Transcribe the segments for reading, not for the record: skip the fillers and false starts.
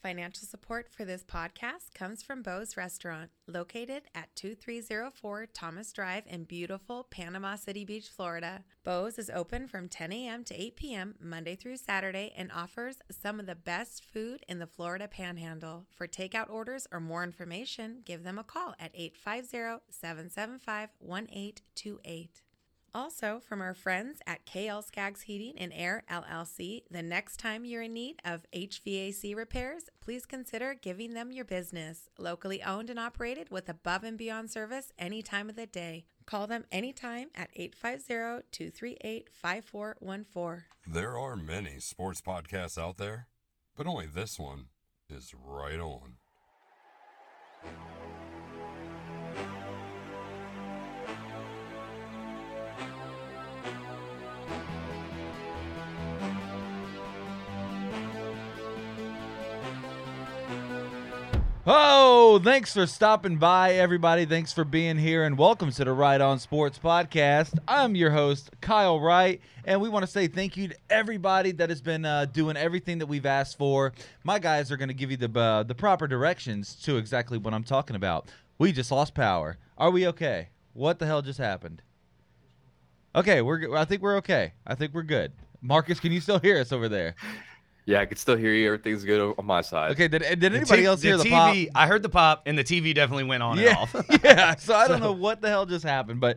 Financial support for this podcast comes from Bo's Restaurant, located at 2304 Thomas Drive in beautiful Panama City Beach, Florida. Bo's is open from 10 a.m. to 8 p.m. Monday through Saturday and offers some of the best food in the Florida Panhandle. For takeout orders or more information, give them a call at 850-775-1828. Also, from our friends at KL Skaggs Heating and Air, LLC, the next time you're in need of HVAC repairs, please consider giving them your business. Locally owned and operated with above and beyond service any time of the day. Call them anytime at 850-238-5414. There are many sports podcasts out there, but only this one is Right On. Oh, thanks for stopping by, everybody. Thanks for being here, and welcome to the Right On Sports Podcast. I'm your host, Kyle Wright, and we want to say thank you to everybody that has been doing everything that we've asked for. My guys are going to give you the proper directions to exactly what I'm talking about. We just lost power. Are we okay? What the hell just happened? Okay, I think we're okay. I think we're good. Marcus, can you still hear us over there? Yeah, I can still hear you. Everything's good on my side. Okay, did anybody else hear the pop? I heard the pop, and the TV definitely went on and off. Yeah, so I don't know what the hell just happened, but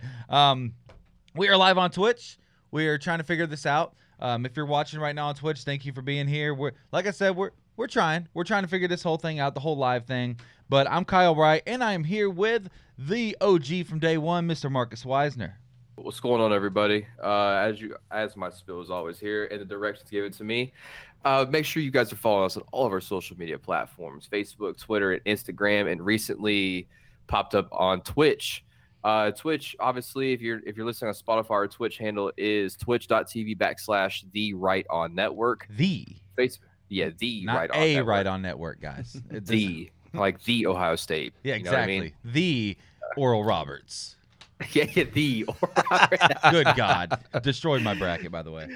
we are live on Twitch. We are trying to figure this out. If you're watching right now on Twitch, thank you for being here. Like I said, we're trying. We're trying to figure this whole thing out, the whole live thing. But I'm Kyle Wright, and I am here with the OG from day one, Mr. Marcus Weisner. What's going on, everybody? As my spill is always here, and the directions given to me. Make sure you guys are following us on all of our social media platforms: Facebook, Twitter, and Instagram, and recently popped up on Twitch. Twitch, obviously, if you're listening on Spotify, our Twitch handle is twitch.tv/TheRightOnNetwork. Right On Network, guys. Like the Ohio State. Yeah, exactly. You know what I mean? The Oral Roberts. Yeah, the Oral Roberts. Good God, destroyed my bracket, by the way.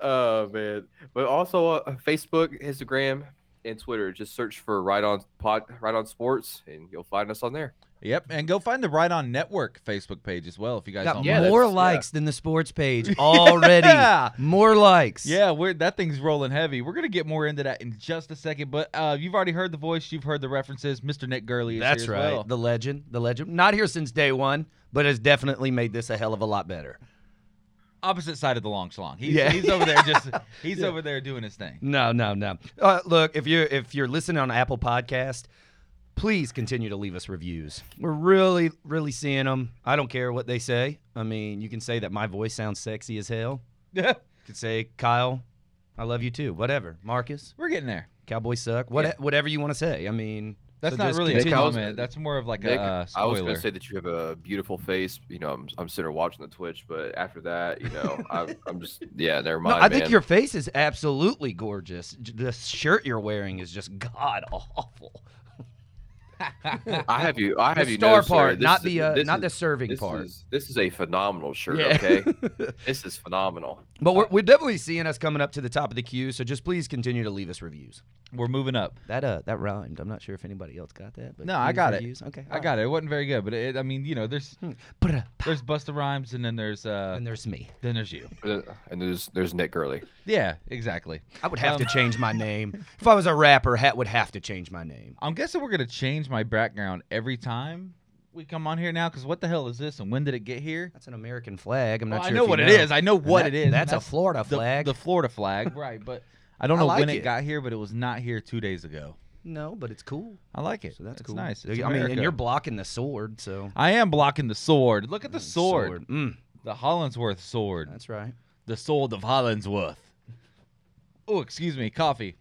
Oh, man. But also Facebook, Instagram, and Twitter. Just search for Right On Sports, and you'll find us on there. Yep, and go find the Right On Network Facebook page as well if you guys don't know. More likes than the sports page already. Yeah. More likes. Yeah, that thing's rolling heavy. We're going to get more into that in just a second, but you've already heard the voice. You've heard the references. Mr. Nick Gurley is here as well. That's right, the legend. Not here since day one, but has definitely made this a hell of a lot better. Opposite side of the long schlong. He's over there over there doing his thing. No. Look, if you're listening on Apple Podcasts, please continue to leave us reviews. We're really, really seeing them. I don't care what they say. I mean, you can say that my voice sounds sexy as hell. Yeah. You can say, Kyle, I love you too. Whatever. Marcus. We're getting there. Cowboys suck. Whatever you want to say. I mean, that's not really a comment. That's more of like a spoiler. I was going to say that you have a beautiful face. You know, I'm sitting there watching the Twitch, but after that, you know, I'm just, never mind. No, I think your face is absolutely gorgeous. The shirt you're wearing is just god awful. I have you. Star part, not the serving part. This is a phenomenal shirt. Yeah. Okay, this is phenomenal. But we're definitely seeing us coming up to the top of the queue. So just please continue to leave us reviews. We're moving up. That rhymed. I'm not sure if anybody else got that. But no, I got reviews. It. Okay, I got it. It wasn't very good, but there's Busta Rhymes, and then there's me, then there's you, and there's Nick Gurley. Yeah, exactly. I would have to change my name if I was a rapper. Hat would have to change my name. I'm guessing we're gonna change my background every time we come on here now, because what the hell is this and when did it get here? That's an American flag. I'm not sure. I know what it is. I know what it is. That's a Florida flag. The Florida flag, right? But I don't know when it got here, but it was not here 2 days ago. No, but it's cool. I like it. So that's cool. Nice. It's nice. I mean, and you're blocking the sword, so I am blocking the sword. Look at the sword. The Hollinsworth sword. That's right. The sword of Hollinsworth. Oh, excuse me, coffee.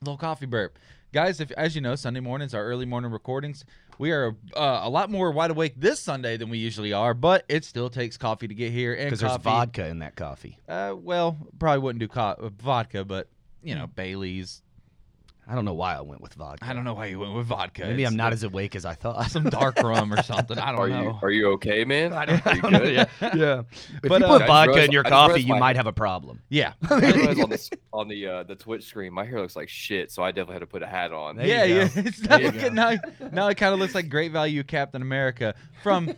A little coffee burp. Guys, as you know, Sunday mornings, our early morning recordings, we are a lot more wide awake this Sunday than we usually are, but it still takes coffee to get here. Because there's vodka in that coffee. Well, probably wouldn't do vodka, but, Bailey's, I don't know why I went with vodka. I don't know why you went with vodka. Maybe I'm not as awake as I thought. Some dark rum or something. I don't know. Are you okay, man? Are you good? Yeah. But if you put vodka in your coffee, you might have a problem. Yeah. On the Twitch screen, my hair looks like shit, so I definitely had to put a hat on. Yeah. It's not looking nice. Now it kind of looks like Great Value Captain America from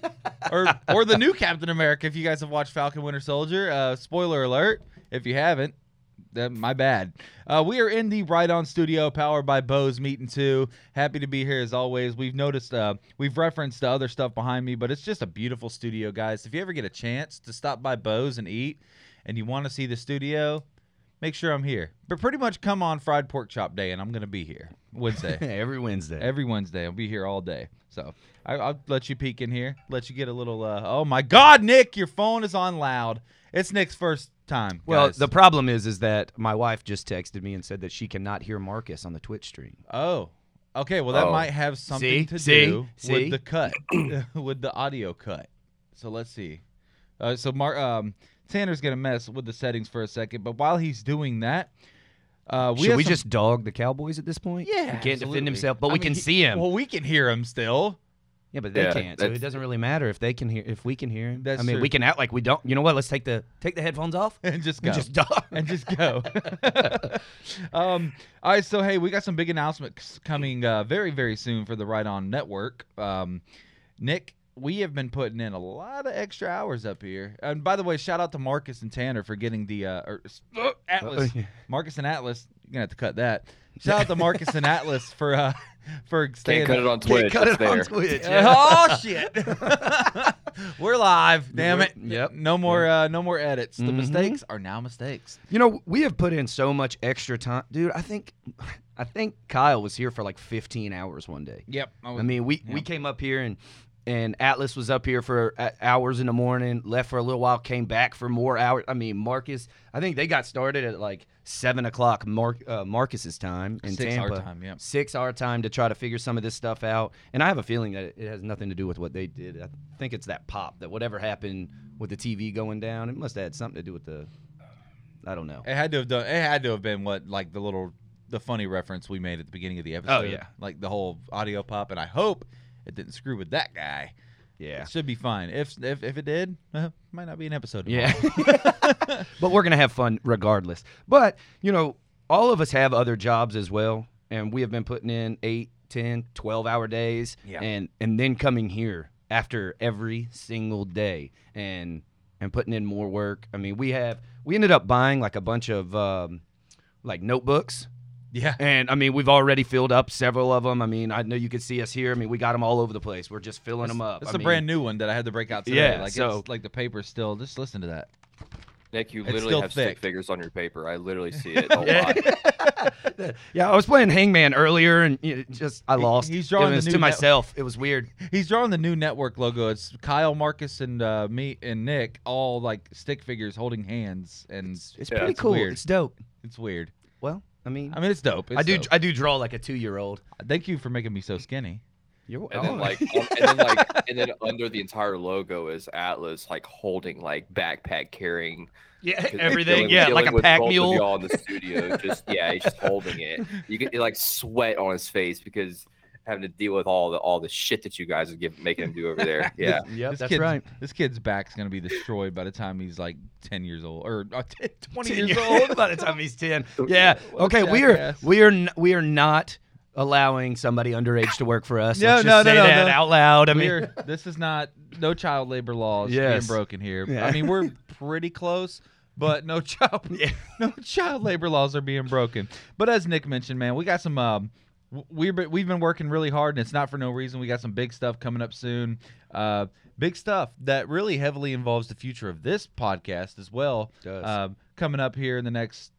or the new Captain America, if you guys have watched Falcon Winter Soldier. Spoiler alert, if you haven't. My bad. We are in the Right On Studio, powered by Bo's Meat and Two. Happy to be here as always. We've noticed, we've referenced the other stuff behind me, but it's just a beautiful studio, guys. If you ever get a chance to stop by Bo's and eat, and you want to see the studio, make sure I'm here. But pretty much come on Fried Pork Chop Day, and I'm going to be here Wednesday. Every Wednesday. I'll be here all day. So I'll let you peek in here, let you get a little, oh my God, Nick, your phone is on loud. It's Nick's first time. Well, guys. The problem is that my wife just texted me and said that she cannot hear Marcus on the Twitch stream. Oh, okay. Well, that might have something to do with the cut, with the audio cut. So let's see. Tanner's gonna mess with the settings for a second, but while he's doing that, should we just dog the Cowboys at this point? Yeah, he can't defend himself, but we can see him. Well, we can hear him still. Yeah, but they can't. So it doesn't really matter if they can hear, if we can hear him. That's true. We can act like we don't. You know what? Let's take the headphones off and just go. And just go. All right. So hey, we got some big announcements coming very, very soon for the Right On Network. Nick, we have been putting in a lot of extra hours up here. And by the way, shout out to Marcus and Tanner for getting the Atlas. Marcus and Atlas, you're gonna have to cut that. Shout out to Marcus and Atlas for staying. Can't cut it on Twitch. Yeah. Oh shit! We're live. Damn it. Yep. No more edits. The mistakes are now mistakes. You know, we have put in so much extra time, dude. I think Kyle was here for like 15 hours one day. Yep. We came up here and Atlas was up here for hours in the morning. Left for a little while. Came back for more hours. I mean, Marcus. I think they got started at like 7 o'clock Marcus's time in Tampa. 6 hour time, yeah. 6 hour time to try to figure some of this stuff out. And I have a feeling that it has nothing to do with what they did. I think it's that pop, that whatever happened with the TV going down, it must have had something to do with the, I don't know. It had to have been what, like the funny reference we made at the beginning of the episode. Oh yeah. Like the whole audio pop, and I hope it didn't screw with that guy. Yeah, it should be fine. If it did, might not be an episode. Yeah, but we're gonna have fun regardless. But you know, all of us have other jobs as well, and we have been putting in 8, 10, 12-hour days, and then coming here after every single day and putting in more work. I mean, we ended up buying like a bunch of like notebooks. Yeah. And, I mean, we've already filled up several of them. I mean, I know you can see us here. I mean, we got them all over the place. We're just filling them up. It's a brand new one that I had to break out today. Yeah, it's like the paper's still. Just listen to that. Nick, you literally have stick figures on your paper. I literally see it a lot. Yeah, I was playing Hangman earlier, and I lost. He's drawing it was to myself. It was weird. He's drawing the new network logo. It's Kyle, Marcus, and me and Nick, all like stick figures holding hands. And it's pretty cool. Weird. It's dope. It's weird. Well, I mean, it's dope. I do. I do draw like a 2-year-old. Thank you for making me so skinny. And then under the entire logo is Atlas, like holding, like backpack carrying. Yeah, everything. Like a pack mule. Y'all in the studio, he's just holding it. You can like sweat on his face because having to deal with all the shit that you guys are making him do over there. Yeah, that's right. This kid's back's gonna be destroyed by the time he's like 10 years old or 20 years old. By the time he's 10. Yeah. Okay. We are not allowing somebody underage to work for us. Let's just say that out loud. I mean, this is not child labor laws being broken here. Yeah. I mean, we're pretty close. But no child labor laws are being broken. But as Nick mentioned, man, we got some. We've been working really hard, and it's not for no reason. We got some big stuff coming up soon. Big stuff that really heavily involves the future of this podcast as well. Coming up here in the next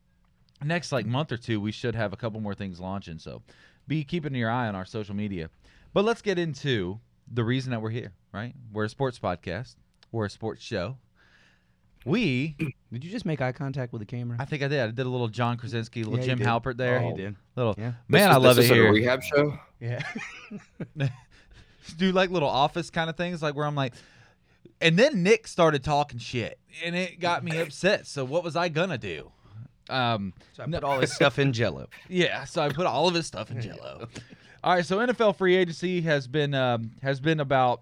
like month or two, we should have a couple more things launching. So be keeping your eye on our social media. But let's get into the reason that we're here, right? We're a sports podcast. We're a sports show. Did you just make eye contact with the camera? I think I did. I did a little John Krasinski, Jim Halpert there. Oh, you did. I love it here. This is a rehab show? Yeah. Do like little office kind of things, like where I'm like, and then Nick started talking shit, and it got me upset. So what was I going to do? So I put all his stuff in Jell-O. Yeah, so I put all of his stuff in Jell-O. All right, so NFL free agency has been about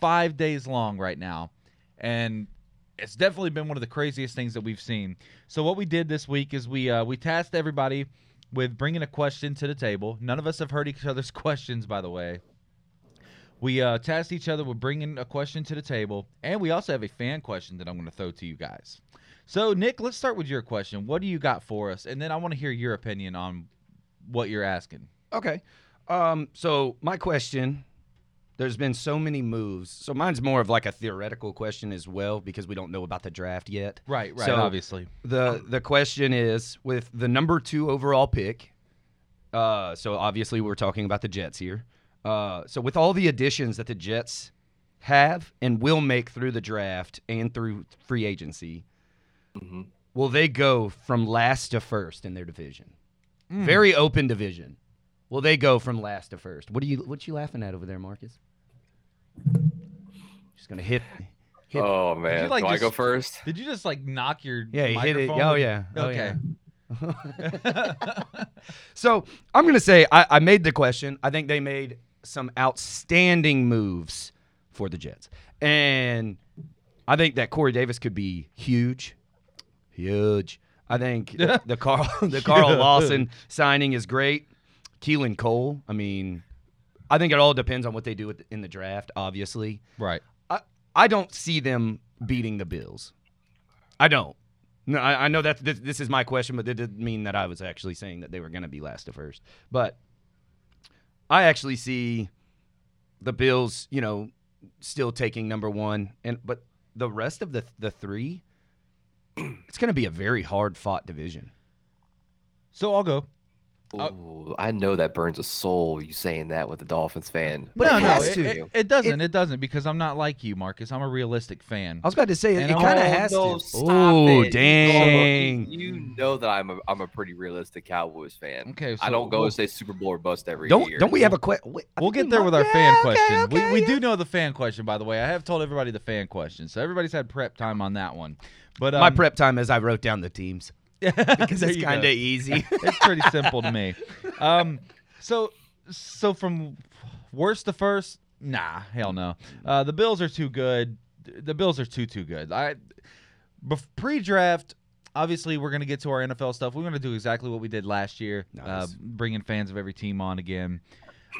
5 days long right now, and it's definitely been one of the craziest things that we've seen. So what we did this week is we tasked everybody with bringing a question to the table. None of us have heard each other's questions, by the way. We tasked each other with bringing a question to the table, and we also have a fan question that I'm going to throw to you guys. So, Nick, let's start with your question. What do you got for us? And then I want to hear your opinion on what you're asking. Okay. So my question, there's been so many moves. So mine's more of like a theoretical question as well because we don't know about the draft yet. Right, so obviously. The question is, with the number 2 overall pick, so obviously we're talking about the Jets here. So with all the additions that the Jets have and will make through the draft and through free agency, mm-hmm. will they go from last to first in their division? Mm. Very open division. Will they go from last to first? What you laughing at over there, Marcus? Just gonna hit. Oh man, do I go first? Did you just like knock your? Yeah, you hit it. Oh yeah. Okay. Oh, yeah. So I'm gonna say I made the question. I think they made some outstanding moves for the Jets, and I think that Corey Davis could be huge. I think the Carl Lawson signing is great. Keelan Cole, I mean, I think it all depends on what they do in the draft, obviously. Right. I don't see them beating the Bills. I don't. No, I know that this is my question, but that didn't mean that I was actually saying that they were going to be last to first. But I actually see the Bills, you know, still taking number 1. But the rest of the 3, it's going to be a very hard-fought division. So I'll go. Ooh, I know that burns a soul, you saying that with a Dolphins fan. But it doesn't, because I'm not like you, Marcus. I'm a realistic fan. I was about to say, and it kind of has to. Oh, dang. You know that I'm a pretty realistic Cowboys fan. Okay, so I don't go and say Super Bowl or bust every year. Don't we have a question? We'll get there with our fan question. Okay, we do know the fan question, by the way. I have told everybody the fan question, so everybody's had prep time on that one. But my prep time is I wrote down the teams. Because it's kind of easy. It's pretty simple to me. So from worst to first, nah, hell no. The Bills are too good. The Bills are too good. Pre-draft, obviously we're going to get to our NFL stuff. We're going to do exactly what we did last year, nice. Bringing fans of every team on again.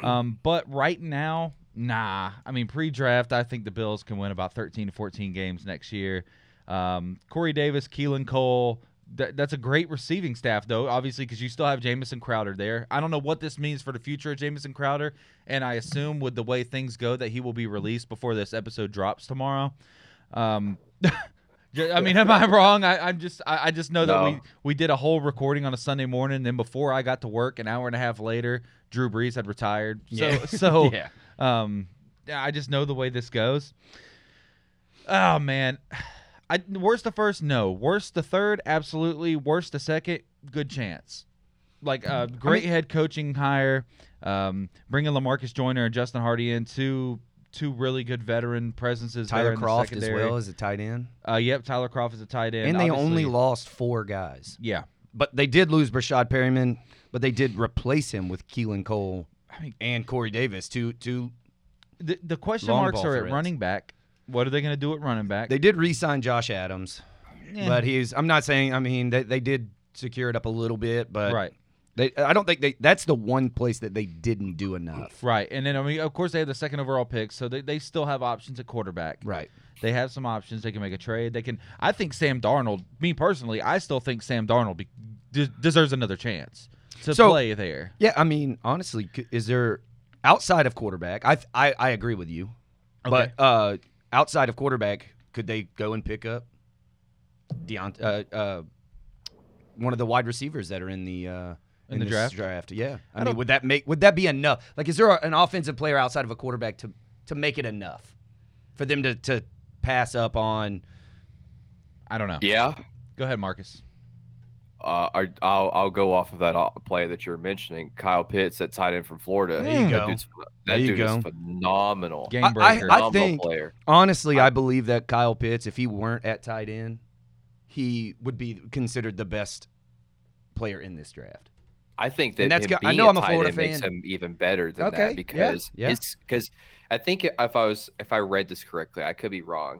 But right now, nah. I mean, pre-draft, I think the Bills can win about 13 to 14 games next year. Corey Davis, Keelan Cole. That's a great receiving staff, though, obviously, because you still have Jamison Crowder there. I don't know what this means for the future of Jamison Crowder, and I assume with the way things go that he will be released before this episode drops tomorrow. I mean, am I wrong? I just know that we did a whole recording on a Sunday morning, and then before I got to work, an hour and a half later, Drew Brees had retired. So yeah. I just know the way this goes. Oh, man. Worst to first, no. Worst to third, absolutely. Worst to second, good chance. Like, great head coaching hire. Bringing LaMarcus Joyner and Justin Hardy in, two really good veteran presences. Tyler Kroft as well as a tight end. Yep, Tyler Kroft is a tight end. And they only lost 4 guys. Yeah. But they did lose Brashad Perryman, but they did replace him with Keelan Cole and Corey Davis. The question marks are at running back. What are they going to do at running back? They did re-sign Josh Adams, but I'm not saying. I mean, they did secure it up a little bit, but right. I don't think that's the one place that they didn't do enough. Right, and then I mean, of course, they have the second overall pick, so they still have options at quarterback. Right, they have some options. They can make a trade. They can. I think Sam Darnold. Me personally, I still think Sam Darnold deserves another chance to play there. Yeah, I mean, honestly, is there outside of quarterback? I agree with you, okay. But. Outside of quarterback, could they go and pick up one of the wide receivers that are in the draft? Yeah, I mean, would that be enough? Like, is there an offensive player outside of a quarterback to make it enough for them to pass up on? I don't know. Yeah, go ahead, Marcus. I'll go off of that play that you're mentioning. Kyle Pitts at tight end from Florida. There you go. That dude is phenomenal. Game breaker. I think, player. Honestly, I believe that Kyle Pitts, if he weren't at tight end, he would be considered the best player in this draft. I think that I'm a Florida fan. Makes him even better than that because I think if I read this correctly, I could be wrong.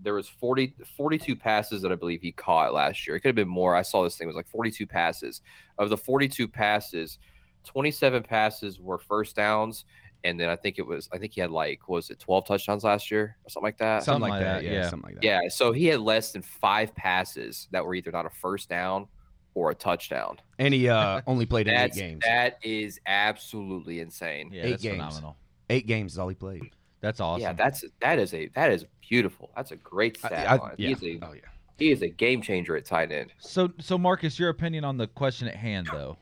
There was 42 passes that I believe he caught last year. It could have been more. I saw this thing, it was like 42 passes. Of the 42 passes, 27 passes were first downs, and then I think he had 12 touchdowns last year or something like that. Yeah, so he had less than 5 passes that were either not a first down or a touchdown. And he only played 8 games. That is absolutely insane. Yeah, that's phenomenal. 8 games is all he played. That's awesome. Yeah, that is beautiful. That's a great stat. He is a game changer at tight end. So Marcus, your opinion on the question at hand though?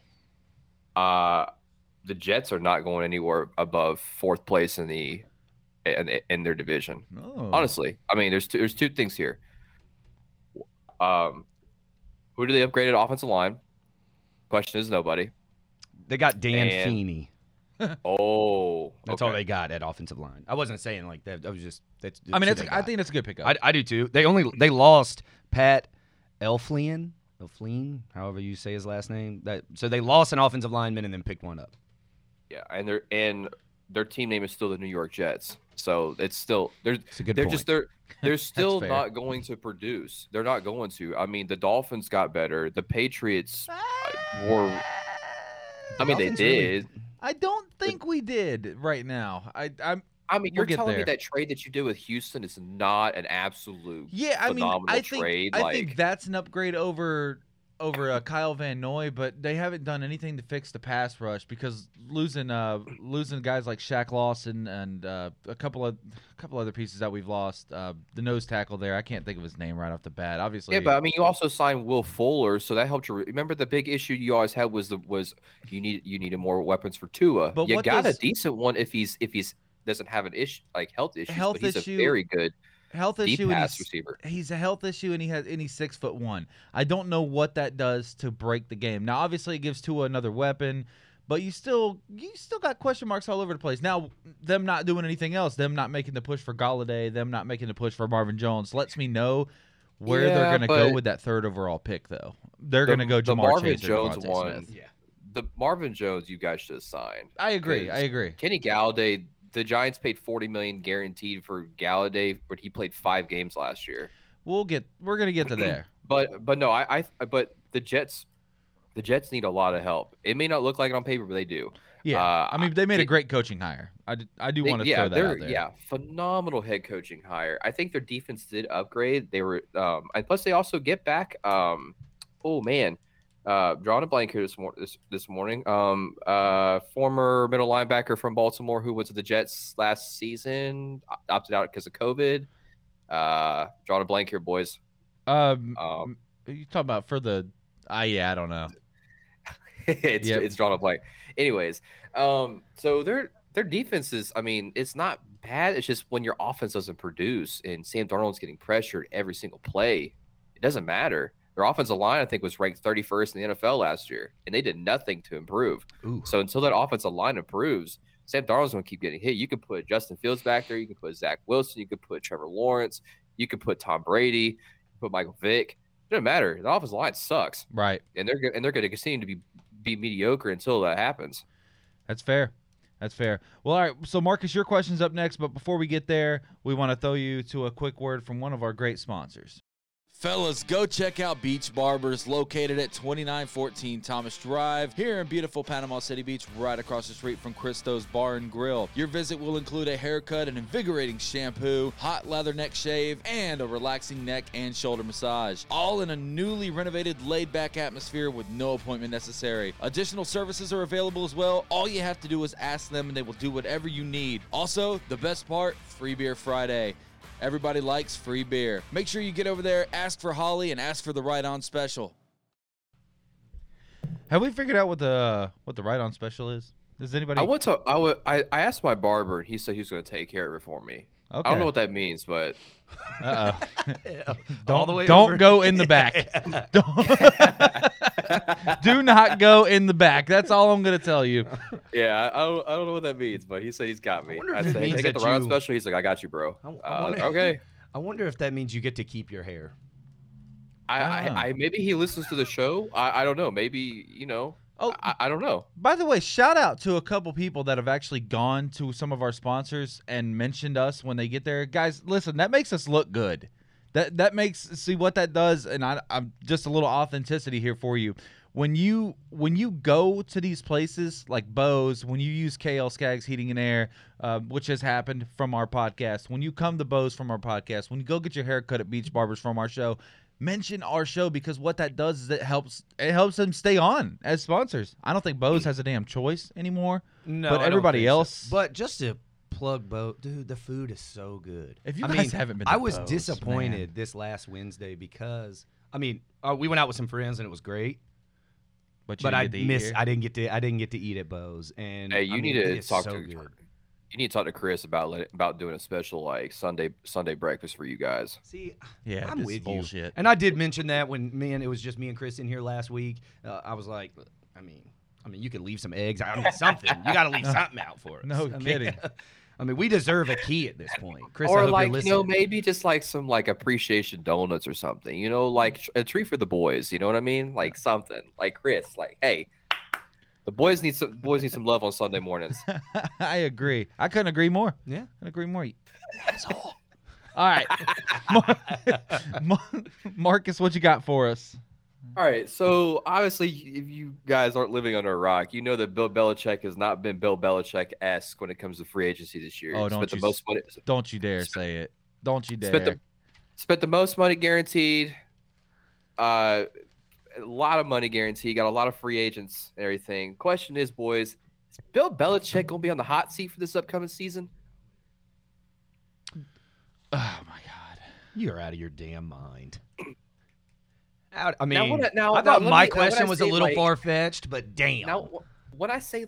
The Jets are not going anywhere above 4th place in their division. Oh. Honestly, I mean, there's two things here. Who do they upgrade at offensive line? Question is nobody. They got Dan Feeney. That's all they got at offensive line. I wasn't saying like that. I was just. I think that's a good pickup. I do too. They lost Pat Elflein, however you say his last name. So they lost an offensive lineman and then picked one up. Yeah, and their team name is still the New York Jets. So it's still they're still not going to produce. They're not going to. I mean, the Dolphins got better. The Patriots were. I mean, they did. I don't think we did right now. You're telling me that trade that you did with Houston is not an absolute phenomenal trade. I think that's an upgrade over Kyle Van Noy, but they haven't done anything to fix the pass rush because losing guys like Shaq Lawson and a couple other pieces that we've lost. The nose tackle there, I can't think of his name right off the bat. Obviously, yeah, but I mean, you also signed Will Fuller, so that helped you. Remember, the big issue you always had was you needed more weapons for Tua. But you got a decent one if he doesn't have an issue like health issues. He's a very good. Health issue. Pass receiver. He's a health issue, and he's 6'1". I don't know what that does to break the game. Now, obviously, it gives Tua another weapon, but you still got question marks all over the place. Now, them not doing anything else, them not making the push for Golladay, them not making the push for Marvin Jones, lets me know where they're going to go with that 3rd overall pick. Though they're going to go Marvin Jones. Yeah, the Marvin Jones you guys should have signed. I agree. Kenny Golladay. The Giants paid $40 million guaranteed for Golladay, but he played 5 games last year. We're gonna get to there. But the Jets need a lot of help. It may not look like it on paper, but they do. Yeah, I mean they made a great coaching hire. I do want to throw that out there. Yeah, phenomenal head coaching hire. I think their defense did upgrade. They were and plus they also get back. Drawing a blank here this morning. Former middle linebacker from Baltimore who went to the Jets last season, opted out because of COVID. Drawing a blank here, boys. You talking about for the? I don't know. It's drawn a blank. Anyways, so their defense is. I mean, it's not bad. It's just when your offense doesn't produce and Sam Darnold's getting pressured every single play, it doesn't matter. Their offensive line, I think, was ranked 31st in the NFL last year, and they did nothing to improve. Ooh. So until that offensive line improves, Sam Darnold's going to keep getting hit. You can put Justin Fields back there. You can put Zach Wilson. You can put Trevor Lawrence. You can put Tom Brady. You can put Michael Vick. It doesn't matter. The offensive line sucks. Right. And they're going to continue to be mediocre until that happens. That's fair. Well, all right. So, Marcus, your question's up next, but before we get there, we want to throw you to a quick word from one of our great sponsors. Fellas, go check out Beach Barbers, located at 2914 Thomas Drive, here in beautiful Panama City Beach, right across the street from Cristo's Bar and Grill. Your visit will include a haircut, an invigorating shampoo, hot leather neck shave, and a relaxing neck and shoulder massage. All in a newly renovated, laid-back atmosphere with no appointment necessary. Additional services are available as well. All you have to do is ask them, and they will do whatever you need. Also, the best part, Free Beer Friday. Everybody likes free beer. Make sure you get over there, ask for Holly, and ask for the Right On Special. Have we figured out what the Right On Special is? Does anybody? I asked my barber, and he said he was going to take care of it for me. Okay. I don't know what that means, but don't go in the back. Do not go in the back. That's all I'm going to tell you. Yeah, I don't know what that means, but he said he's got me. I said, hey, get the Right On Special. He's like, I got you, bro. I wonder if that means you get to keep your hair. I maybe he listens to the show. I don't know. Maybe, you know. Oh, I don't know. By the way, shout out to a couple people that have actually gone to some of our sponsors and mentioned us when they get there. Guys, listen, that makes us look good. That makes, see what that does, and I'm just a little authenticity here for you. When you go to these places like Bo's, when you use KL Skaggs Heating and Air, which has happened from our podcast, when you come to Bo's from our podcast, when you go get your hair cut at Beach Barbers from our show, mention our show, because what that does is it helps them stay on as sponsors. I don't think Bo's has a damn choice anymore. No, but everybody else. So. But just to plug Bo, dude, the food is so good. If you guys haven't been, I was disappointed this last Wednesday because we went out with some friends and it was great. But I didn't get to eat at Bo's. And hey, you need to talk to Chris about doing a special like Sunday breakfast for you guys. See, yeah, I'm with bullshit. You. And I did mention that when it was just me and Chris in here last week. I was like, I mean, you can leave some eggs. I don't know, something. You got to leave something out for us. No kidding. We deserve a key at this point, Chris. Or like, maybe just like some like appreciation donuts or something. You know, like a treat for the boys. You know what I mean? Like something. Like Chris. Like, hey. The boys need some love on Sunday mornings. I agree. I couldn't agree more. Yeah, I agree more. All right, Marcus, what you got for us? All right. So obviously, if you guys aren't living under a rock, you know that Bill Belichick has not been Bill Belichick-esque when it comes to free agency this year. Oh, don't you dare say it! Don't you dare. Spent the most money guaranteed. A lot of money guarantee, got a lot of free agents and everything. Question is, boys, is Bill Belichick going to be on the hot seat for this upcoming season? Oh, my God. You're out of your damn mind. I thought my question was a little far-fetched, but damn. Now, when I say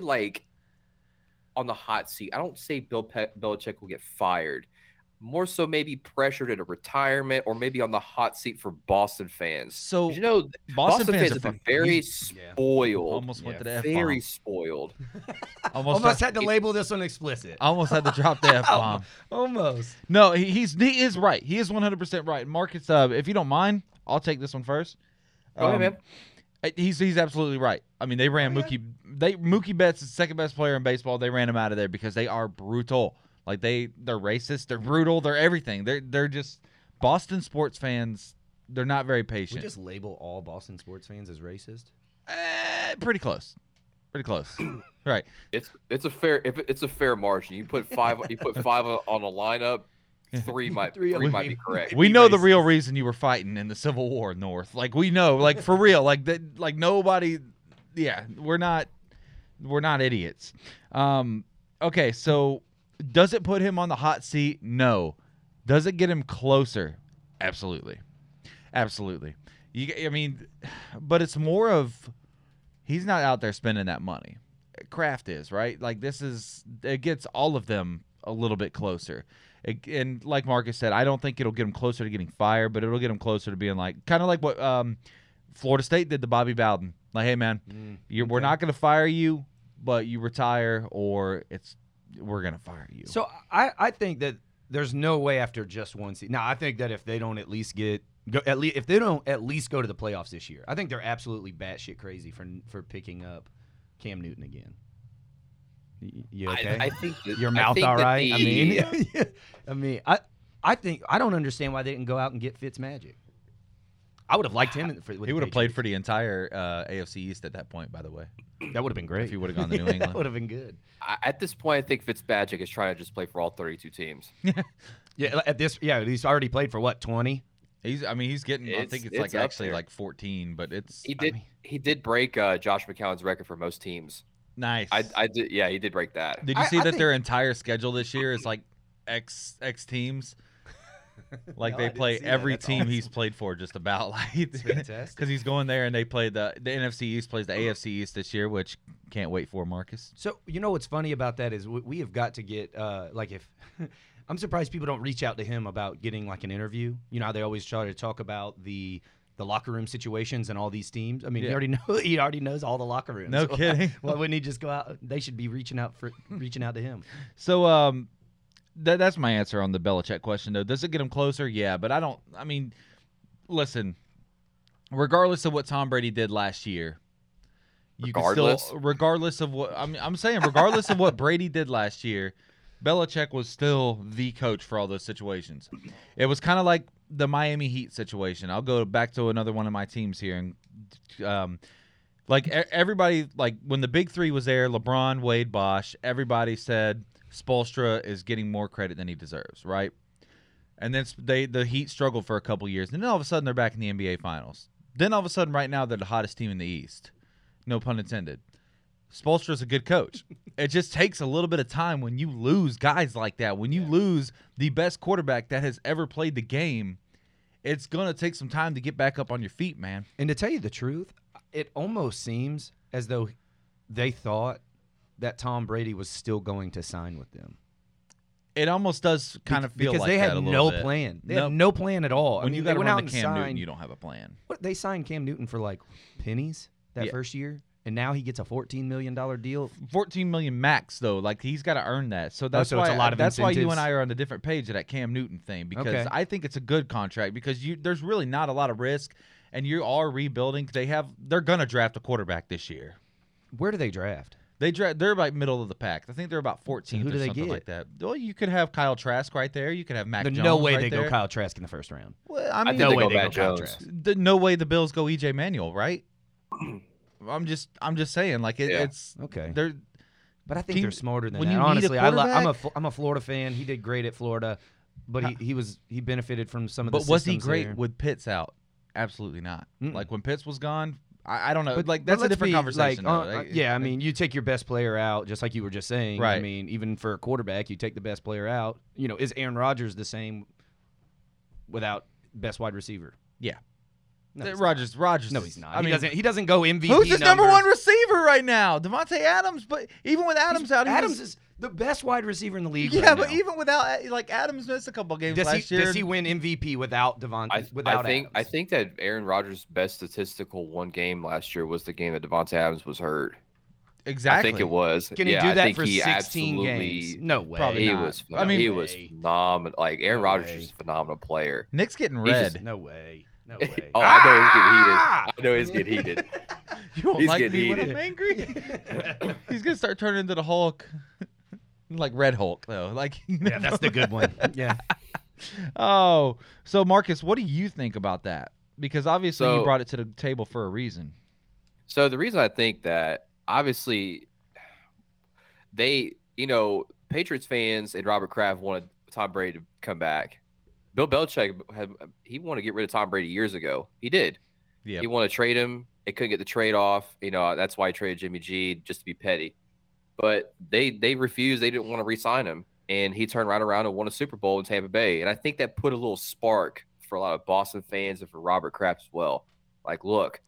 like on the hot seat, I don't say Bill Belichick will get fired. More so maybe pressured into retirement or maybe on the hot seat for Boston fans. So, you know, Boston fans have been very spoiled. Almost went to the F-bomb. Very spoiled. almost had to label this one explicit. Almost had to drop the F-bomb. Almost. No, he is right. He is 100% right. Marcus, if you don't mind, I'll take this one first. Go ahead, man. He's absolutely right. I mean, they ran Mookie Betts, the second best player in baseball. They ran him out of there because they are brutal. Like they're racist, they're brutal, they're everything. They're just Boston sports fans. They're not very patient. We just label all Boston sports fans as racist. Pretty close. Right. It's a fair margin. You put five on a lineup. Three might be correct. We know the real reason you were fighting in the Civil War, North. Like we know, like for real, like that, like nobody. Yeah, we're not idiots. Okay, so. Does it put him on the hot seat? No. Does it get him closer? Absolutely. But it's more of he's not out there spending that money. Kraft is, right? Like it gets all of them a little bit closer. And like Marcus said, I don't think it'll get him closer to getting fired, but it'll get him closer to being like kind of like what Florida State did to Bobby Bowden. Like, hey, man, we're not going to fire you, but you retire or we're going to fire you. So I think that there's no way after just one season. Now, I think that if they don't go to the playoffs this year, I think they're absolutely batshit crazy for picking up Cam Newton again. You okay? I think your mouth all right? I don't understand why they didn't go out and get Fitzmagic. I would have liked him. He would have played for the entire AFC East at that point, by the way. That would have been great. If he would have gone to New England. That would have been good. At this point, I think Fitzmagic is trying to just play for all 32 teams. Yeah, he's already played for, what, 20? He's getting, I think it's like actually there. Like 14, but it's. He did break Josh McCown's record for most teams. Nice. He did break that. Did you see that their entire schedule this year is like X teams? Like they play every team he's played for, just about, like, because he's going there and they play the NFC East plays the AFC East this year, which can't wait for Marcus. So you know what's funny about that is we have got to get I'm surprised people don't reach out to him about getting like an interview. You know how they always try to talk about the locker room situations and all these teams. He already knows all the locker rooms. No kidding. Why wouldn't he just go out? They should be reaching out to him. So that's my answer on the Belichick question, though. Does it get him closer? Yeah, but I don't. listen, regardless of what Tom Brady did last year, regardless of what Brady did last year, Belichick was still the coach for all those situations. It was kind of like the Miami Heat situation. I'll go back to another one of my teams here, and like everybody, like when the big three was there, LeBron, Wade, Bosch, everybody said Spoelstra is getting more credit than he deserves, right? And then the Heat struggled for a couple years, and then all of a sudden they're back in the NBA Finals. Then all of a sudden, right now, they're the hottest team in the East. No pun intended. Spoelstra's a good coach. It just takes a little bit of time when you lose guys like that. When you lose the best quarterback that has ever played the game, it's going to take some time to get back up on your feet, man. And to tell you the truth, it almost seems as though they thought that Tom Brady was still going to sign with them. It almost does kind of feel like that a little bit. Because they had no plan. They had no plan at all. When you got to run to Cam Newton, you don't have a plan. What, they signed Cam Newton for like pennies that first year? And now he gets a $14 million deal. $14 million max, though. Like, he's got to earn that. So that's why you and I are on a different page of that Cam Newton thing, because I think it's a good contract, because there's really not a lot of risk, and you are rebuilding. They're going to draft a quarterback this year. Where do they draft? They're about middle of the pack. I think they're about 14th or something like that. Well, you could have Kyle Trask right there. You could have Mac Jones. No way they go Kyle Trask in the first round. Well, I mean, no way they go Kyle Trask. No way the Bills go EJ Manuel, right? I'm just saying, like it's okay. But I think they're smarter than that. Honestly, I'm a Florida fan. He did great at Florida, but he benefited from some of the. But was he great with Pitts out? Absolutely not. Mm-mm. Like when Pitts was gone, I don't know. But like that's a different conversation. I mean, you take your best player out, just like you were just saying. Right. I mean, even for a quarterback, you take the best player out. You know, is Aaron Rodgers the same without best wide receiver? Yeah. No, Rodgers. No, he's not. I mean, he doesn't go MVP. Who's his number one receiver right now? Devontae Adams. But even with Adams out, Adams is the best wide receiver in the league. Yeah, right now. Even without, like, Adams missed a couple games last year. Does he win MVP without Devontae? I think that Aaron Rodgers' best statistical one game last year was the game that Devontae Adams was hurt. Exactly. I think it was. Can he do that for 16 games? No way. Probably not. He was phenomenal. Like, Aaron Rodgers is a phenomenal player. Nick's getting red. No way. No way. Oh, I know he's getting heated. You don't like me when I'm angry? He's going to start turning into the Hulk. Like Red Hulk, though. Like, yeah, that's the good one. Yeah. Oh, so Marcus, what do you think about that? Because obviously you brought it to the table for a reason. So the reason I think that, obviously, Patriots fans and Robert Kraft wanted Tom Brady to come back. Bill Belichick, he wanted to get rid of Tom Brady years ago. He did. Yeah. He wanted to trade him. They couldn't get the trade off. You know, that's why he traded Jimmy G, just to be petty. But they refused. They didn't want to re-sign him. And he turned right around and won a Super Bowl in Tampa Bay. And I think that put a little spark for a lot of Boston fans and for Robert Kraft as well. Like, look,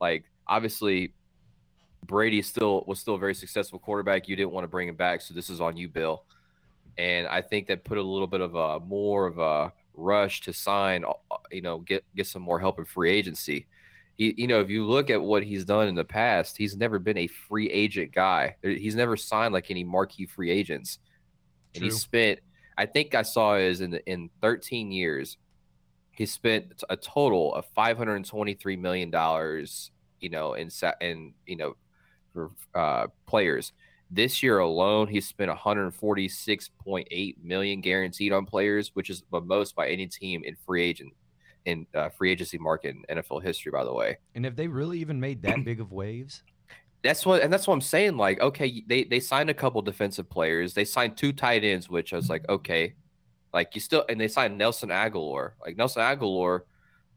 like, obviously, Brady was still a very successful quarterback. You didn't want to bring him back, so this is on you, Bill. And I think that put a little bit of a more of a rush to sign, get some more help in free agency. If you look at what he's done in the past, he's never been a free agent guy. He's never signed like any marquee free agents. True. And he spent, I think I saw is in 13 years, he spent a total of $523 million, for players. This year alone, he spent $146.8 million guaranteed on players, which is the most by any team in free agency market in NFL history, by the way. And have they really even made that big of waves? That's what I'm saying. Like, okay, they signed a couple defensive players. They signed two tight ends, which I was like, okay, like you still, and they signed Nelson Aguilar. Like Nelson Aguilar,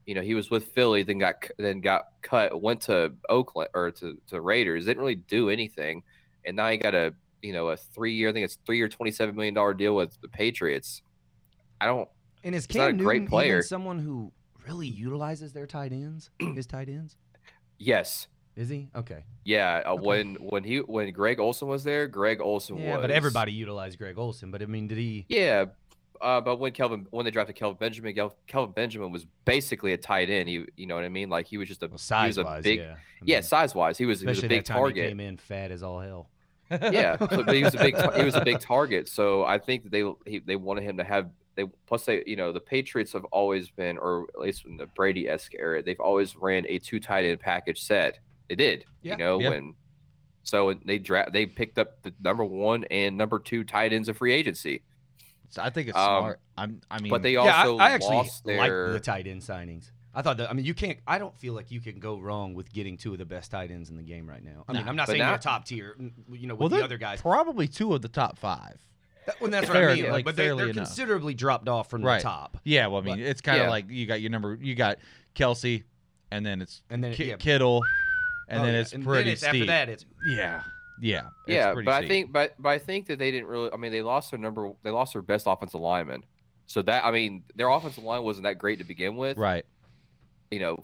he was with Philly, then got cut, went to Oakland or to Raiders. Didn't really do anything. And now he got a 3-year, I think it's 3-year, $27 million deal with the Patriots. And is Cam Newton even someone who really utilizes their tight ends? His tight ends? Yes. Is he? Okay. Yeah. Okay. When Greg Olsen was there, Yeah, but everybody utilized Greg Olsen. But I mean, did he? Yeah. But when they drafted Kelvin Benjamin was basically a tight end. You know what I mean? Like he was just size-wise, big. Yeah, I mean, size wise, he was a big target. He came in fat as all hell. Yeah, but he was a big target. So I think that they wanted him to have the Patriots have always been, or at least in the Brady-esque era, they've always ran a two tight end package set. They did, so they picked up the number one and number two tight ends of free agency. So I think it's smart. I actually like the tight end signings. I thought that, I don't feel like you can go wrong with getting two of the best tight ends in the game right now. I'm not saying they're top tier, with the other guys. Probably two of the top five. That's what I mean. But they're considerably dropped off from the top. Yeah, well, it's kind of like you got your number. You got Kelsey, and then it's Kittle, and then it's pretty steep. After that, it's steep. I think that they didn't really. They lost their number. They lost their best offensive lineman. So that their offensive line wasn't that great to begin with, right?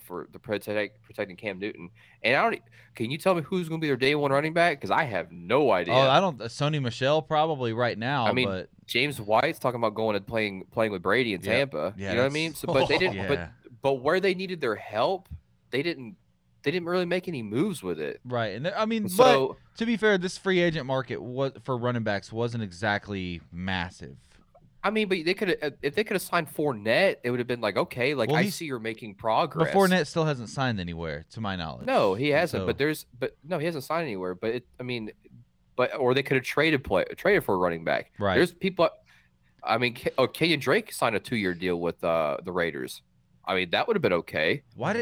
For the protecting Cam Newton. And can you tell me who's going to be their day one running back? Because I have no idea. Oh, Sony Michel probably right now. But James White's talking about going and playing with Brady in Tampa. Yeah, you know what I mean? So, but they didn't. Yeah. But where they needed their help, they didn't really make any moves with it. Right. And but to be fair, this free agent market for running backs wasn't exactly massive. But if they could have signed Fournette, it would have been like, okay, I see you're making progress. But Fournette still hasn't signed anywhere, to my knowledge. No, he hasn't. So. He hasn't signed anywhere. But or they could have traded for a running back. Right. There's people. Kenyon Drake signed a 2-year deal with the Raiders. That would have been okay. Wonder?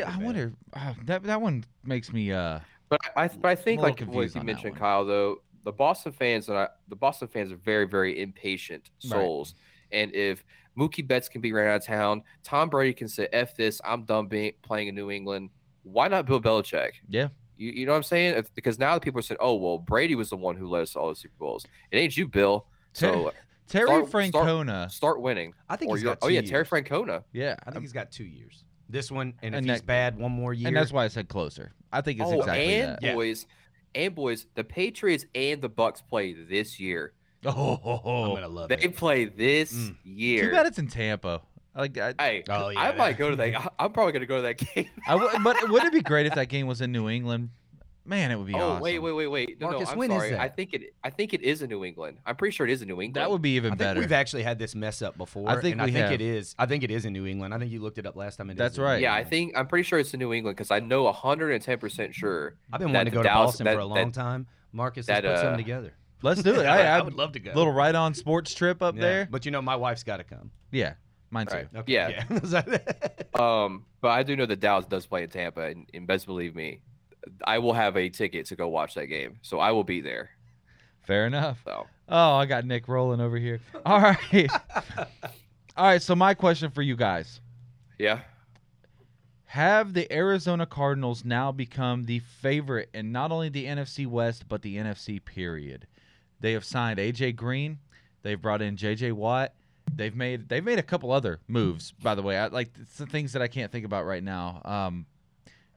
That one makes me. But I think what you mentioned, Kyle, though. The Boston fans are very, very impatient souls. Right. And if Mookie Betts can be ran out of town, Tom Brady can say, "F this, I'm done playing in New England." Why not Bill Belichick? Yeah, you know what I'm saying? Because now the people are saying, "Oh well, Brady was the one who led us to all the Super Bowls. It ain't you, Bill." So Terry Francona start winning. I think he's got 2 years. Terry Francona. Yeah, I think he's got 2 years. This one, and if he's bad, one more year. And that's why I said closer. I think it's exactly that. Yeah. Boys, the Patriots and the Bucks play this year. I'm gonna love it. They play this year. Too bad it's in Tampa. I might go to that. I'm probably gonna go to that game. But wouldn't it be great if that game was in New England? Man, it would be awesome. Wait. No, I'm sorry. I think it is in New England. I'm pretty sure it is in New England. That would be even better. We've actually had this mess up before. I think it is. I think it is in New England. I think you looked it up last time. That's right. Yeah, I'm pretty sure it's in New England because I know 110% sure. I've been wanting to go to Boston for a long time. Marcus, let's put something together. Let's do it. I would love to go. Little Right On sports trip up there. But my wife's got to come. Yeah. Mine too. Right. Okay. Yeah. But I do know that Dallas does play in Tampa, and best believe me, I will have a ticket to go watch that game, so I will be there. Fair enough. So. Oh, I got Nick rolling over here. All right. So my question for you guys. Yeah. Have the Arizona Cardinals now become the favorite in not only the NFC West, but the NFC period? They have signed A.J. Green. They've brought in J.J. Watt. They've made a couple other moves, by the way. It's the things that I can't think about right now.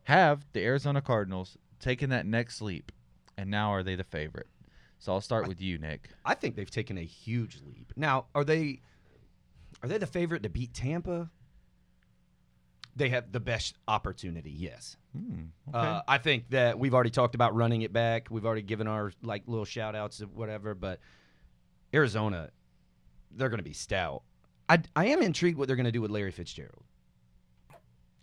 Have the Arizona Cardinals taken that next leap, and now are they the favorite? So I'll start with you, Nick. I think they've taken a huge leap. Now, are they the favorite to beat Tampa? They have the best opportunity, yes. Okay. I think that we've already talked about running it back. We've already given our little shout-outs and whatever, but Arizona, they're going to be stout. I am intrigued what they're going to do with Larry Fitzgerald.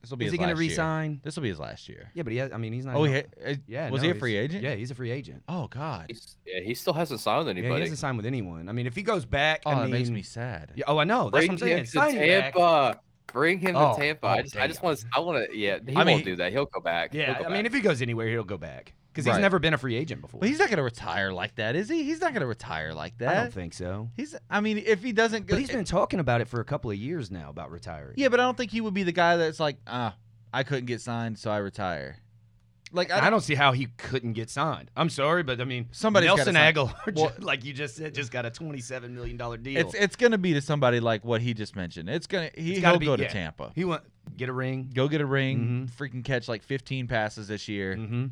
Is he going to resign? This will be his last year. Yeah, but he has. He's not. Was he a free agent? Yeah, he's a free agent. Oh God. He still hasn't signed with anybody. Yeah, he hasn't signed with anyone. If he goes back, that makes me sad. Yeah, I know. That's what I'm saying. Bring him to Tampa. I want to. Yeah, he won't do that. He'll go back. Yeah, if he goes anywhere, he'll go back because he's never been a free agent before. But he's not going to retire like that, is he? He's not going to retire like that. I don't think so. If he doesn't go. But he's been talking about it for a couple of years now about retiring. Yeah, but I don't think he would be the guy that's like, I couldn't get signed, so I retire. I don't see how he couldn't get signed. I'm sorry, but somebody, Nelson Aguilar, like you just said, just got a $27 million deal. It's going to be to somebody like what he just mentioned. He'll go to Tampa. He went get a ring. Go get a ring. Mm-hmm. Freaking catch 15 passes this year. Mm-hmm.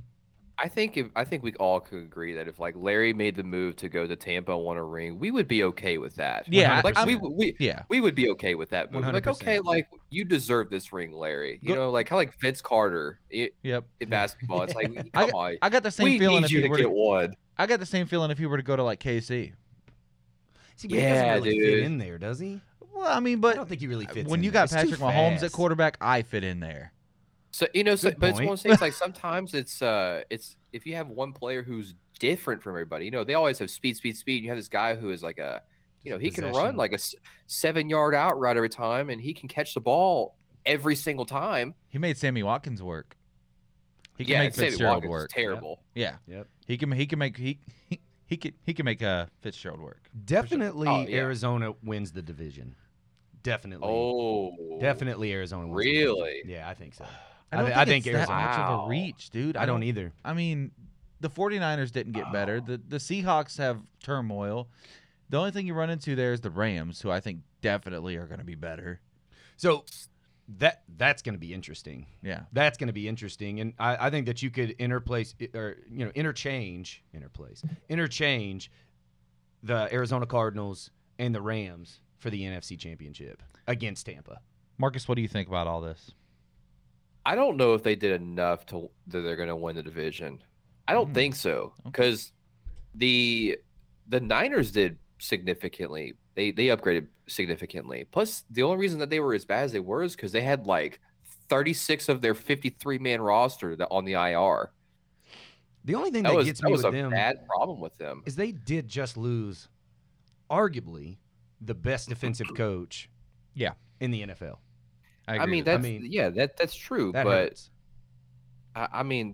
I think we all could agree that if Larry made the move to go to Tampa and won a ring, we would be okay with that. Yeah, we would be okay with that move. 100%. You deserve this ring, Larry. You know, Vince Carter. In basketball, it's like come on. I got the same feeling if you were to get one. I got the same feeling if you were to go to KC. See, but he doesn't really fit in there, does he? Well, I mean, but I don't think he really fits. When you got Patrick Mahomes at quarterback, I fit in there. So you know, so, but it's one of those things. Like sometimes it's if you have one player who's different from everybody. You know, they always have speed. You have this guy who is like a, you know, he can run like a 7-yard out route every time, and he can catch the ball every single time. He made Sammy Watkins work. He can make Fitzgerald work. Terrible. Yep. Yeah. Yep. He can make Fitzgerald work. Definitely, sure. Arizona wins the division. Definitely. Oh. Definitely, Arizona wins. Really? Yeah, I think so. I think it's Arizona. That much of a reach, dude. I don't either. I mean, the 49ers didn't get better. The Seahawks have turmoil. The only thing you run into there is the Rams, who I think definitely are going to be better. So that's going to be interesting. Yeah, that's going to be interesting, and I think that you could interchange the Arizona Cardinals and the Rams for the NFC Championship against Tampa. Marcus, what do you think about all this? I don't know if they did enough that they're going to win the division. I don't think so, because the Niners did significantly. They upgraded significantly. Plus, the only reason that they were as bad as they were is because they had like 36 of their 53-man roster on the IR. The only thing that gets me with them, that was a bad problem with them, is they did just lose, arguably, the best defensive coach, in the NFL. I mean that's true, but I mean.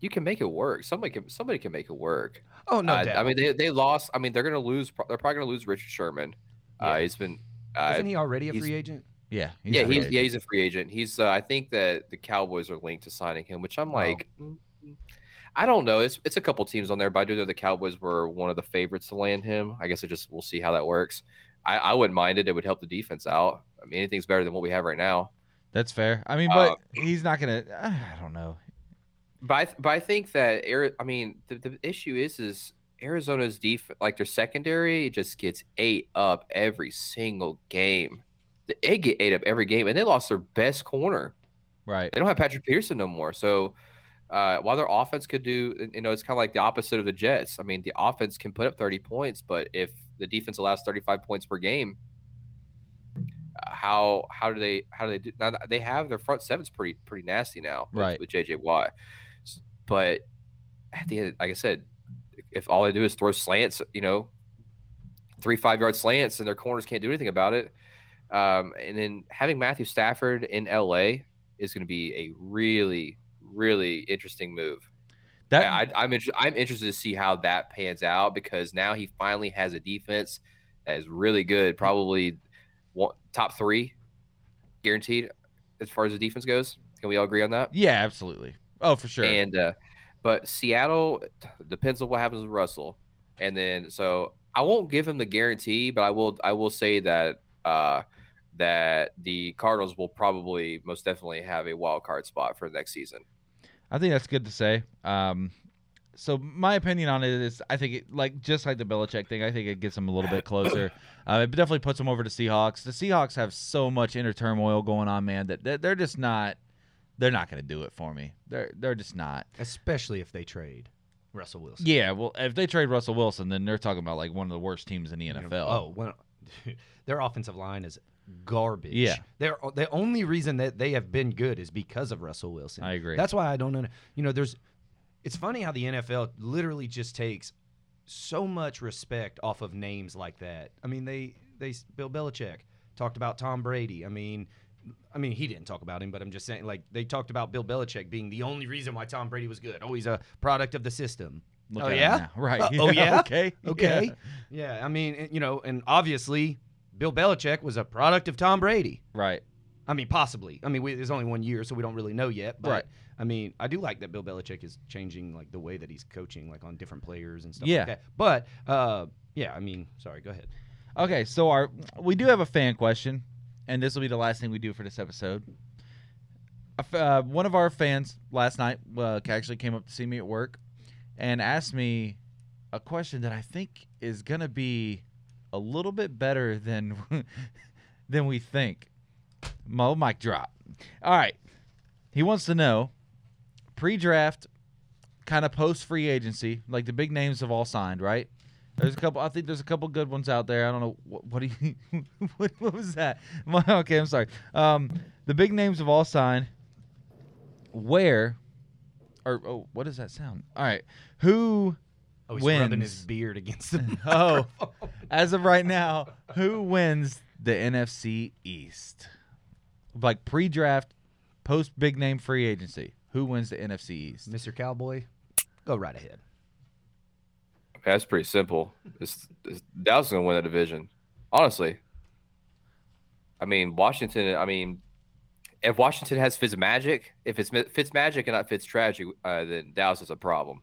You can make it work. Somebody can make it work. Oh no! I mean, they lost. I mean, they're gonna lose. They're probably gonna lose Richard Sherman. Yeah. He's been. Isn't he already a free agent? Yeah. He's a free agent. He's. I think that the Cowboys are linked to signing him, which I'm like, I don't know. It's a couple teams on there, but I do know the Cowboys were one of the favorites to land him. I guess we'll see how that works. I wouldn't mind it. It would help the defense out. I mean, anything's better than what we have right now. That's fair. I mean, but he's not gonna. I don't know. But I think that the issue is Arizona's defense, like their secondary, just gets ate up every single game. They get ate up every game, and they lost their best corner. Right. They don't have Patrick Peterson no more. So while their offense could do, you know, it's kind of like the opposite of the Jets. I mean, the offense can put up 30 points, but if the defense allows 35 points per game, how do they do? Now they have their front seven's pretty nasty now, right, with J.J. Watt. But at the end, like I said, if all they do is throw slants, you know, 3 5-yard slants, and their corners can't do anything about it. And then having Matthew Stafford in L.A. is going to be a really, really interesting move. I'm interested to see how that pans out, because now he finally has a defense that is really good, probably top 3 guaranteed as far as the defense goes. Can we all agree on that? Yeah, absolutely. Oh, for sure. And but Seattle depends on what happens with Russell. And then so I won't give him the guarantee, but I will say that that the Cardinals will probably most definitely have a wild card spot for the next season. I think that's good to say. So my opinion on it is, I think it, like just like the Belichick thing, I think it gets them a little bit closer. It definitely puts them over to Seahawks. The Seahawks have so much inner turmoil going on, man, that they're just not. They're not going to do it for me. They're just not. Especially if they trade Russell Wilson. Yeah, well, if they trade Russell Wilson, then they're talking about like one of the worst teams in the NFL. Oh, well, their offensive line is garbage. Yeah, the only reason that they have been good is because of Russell Wilson. I agree. That's why I don't know. You know, it's funny how the NFL literally just takes so much respect off of names like that. I mean, they Bill Belichick talked about Tom Brady. I mean, he didn't talk about him, but I'm just saying, like, they talked about Bill Belichick being the only reason why Tom Brady was good. Oh, he's a product of the system. Look Right. Okay. Yeah. I mean, you know, and obviously Bill Belichick was a product of Tom Brady. Right. I mean, possibly. I mean, there's only 1 year, so we don't really know yet. But, right. I mean, I do like that Bill Belichick is changing, like, the way that he's coaching, like, on different players and stuff like that. But, I mean, sorry, go ahead. Okay, so we do have a fan question. And this will be the last thing we do for this episode. One of our fans last night actually came up to see me at work and asked me a question that I think is going to be a little bit better than we think. Mo, mic drop. All right. He wants to know, pre-draft, kind of post-free agency, like the big names have all signed, right? There's a couple. I think there's a couple good ones out there. I don't know what do you what was that? Okay, I'm sorry. The big names of all sign. Where, or oh, what does that sound? All right, who wins? He's rubbing his beard against the as of right now, who wins the NFC East? Like pre-draft, post big name free agency. Who wins the NFC East? Mr. Cowboy, go right ahead. Okay, that's pretty simple. Dallas is going to win that division, honestly. I mean, Washington, I mean, if Washington has Fitzmagic, if it's Fitzmagic and not Fitztragic, then Dallas is a problem.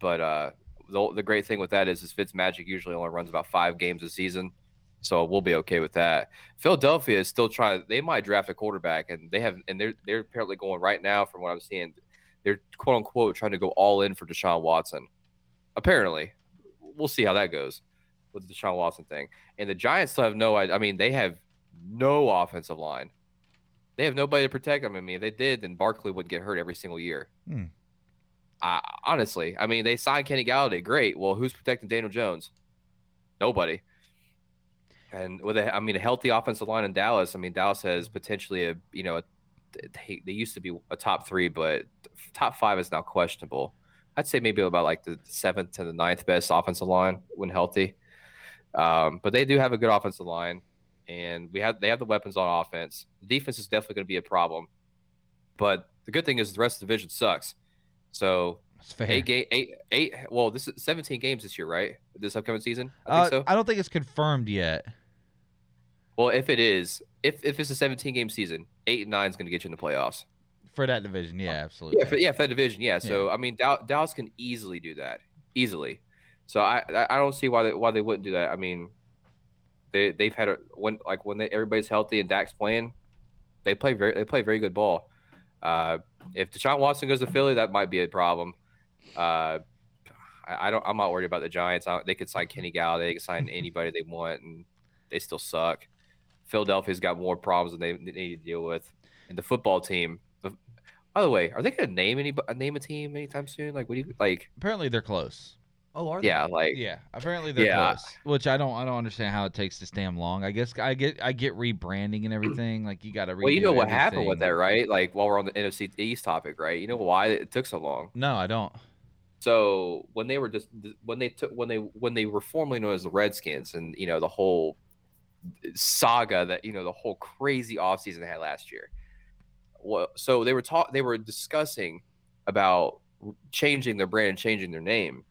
But the great thing with that is Fitzmagic usually only runs about 5 games a season. So we'll be okay with that. Philadelphia is still trying. They might draft a quarterback, and they're apparently going right now. From what I'm seeing, they're quote unquote trying to go all in for Deshaun Watson. Apparently, we'll see how that goes with the Deshaun Watson thing. And the Giants still have no. I mean, they have no offensive line. They have nobody to protect them. I mean, if they did, then Barkley would get hurt every single year. Honestly, I mean, they signed Kenny Golladay. Great. Well, who's protecting Daniel Jones? Nobody. And with a healthy offensive line in Dallas, I mean, Dallas has potentially they used to be a top 3, but top 5 is now questionable. I'd say maybe about like the 7th to the 9th best offensive line when healthy. But they do have a good offensive line, and they have the weapons on offense. Defense is definitely going to be a problem, but the good thing is the rest of the division sucks. So. It's fair. Eight. Well, this is 17 games this year, right? This upcoming season. I think so. I don't think it's confirmed yet. Well, if it is, if it's a 17-game season, 8 and 9 is going to get you in the playoffs for that division. Yeah, absolutely. Yeah, for that division. Yeah. So I mean, Dallas can easily do that. Easily. So I don't see why they wouldn't do that. I mean, they've had when everybody's healthy and Dak's playing, they play very good ball. If Deshaun Watson goes to Philly, that might be a problem. I'm not worried about the Giants. They could sign Kenny Golladay. They could sign anybody they want, and they still suck. Philadelphia's got more problems than they need to deal with. And the football team. By the way, are they going to name a team anytime soon? Like, what do you like? Apparently, they're close. Oh, are they? Yeah, like apparently they're close. Which I don't understand how it takes this damn long. I guess I get rebranding and everything. Like you got to. Well, you know what happened with that, right? Like while we're on the NFC East topic, right? You know why it took so long? No, I don't. So when they were when they were formerly known as the Redskins, and the whole saga that the whole crazy offseason they had last year. Well, so they were discussing about changing their brand and changing their name.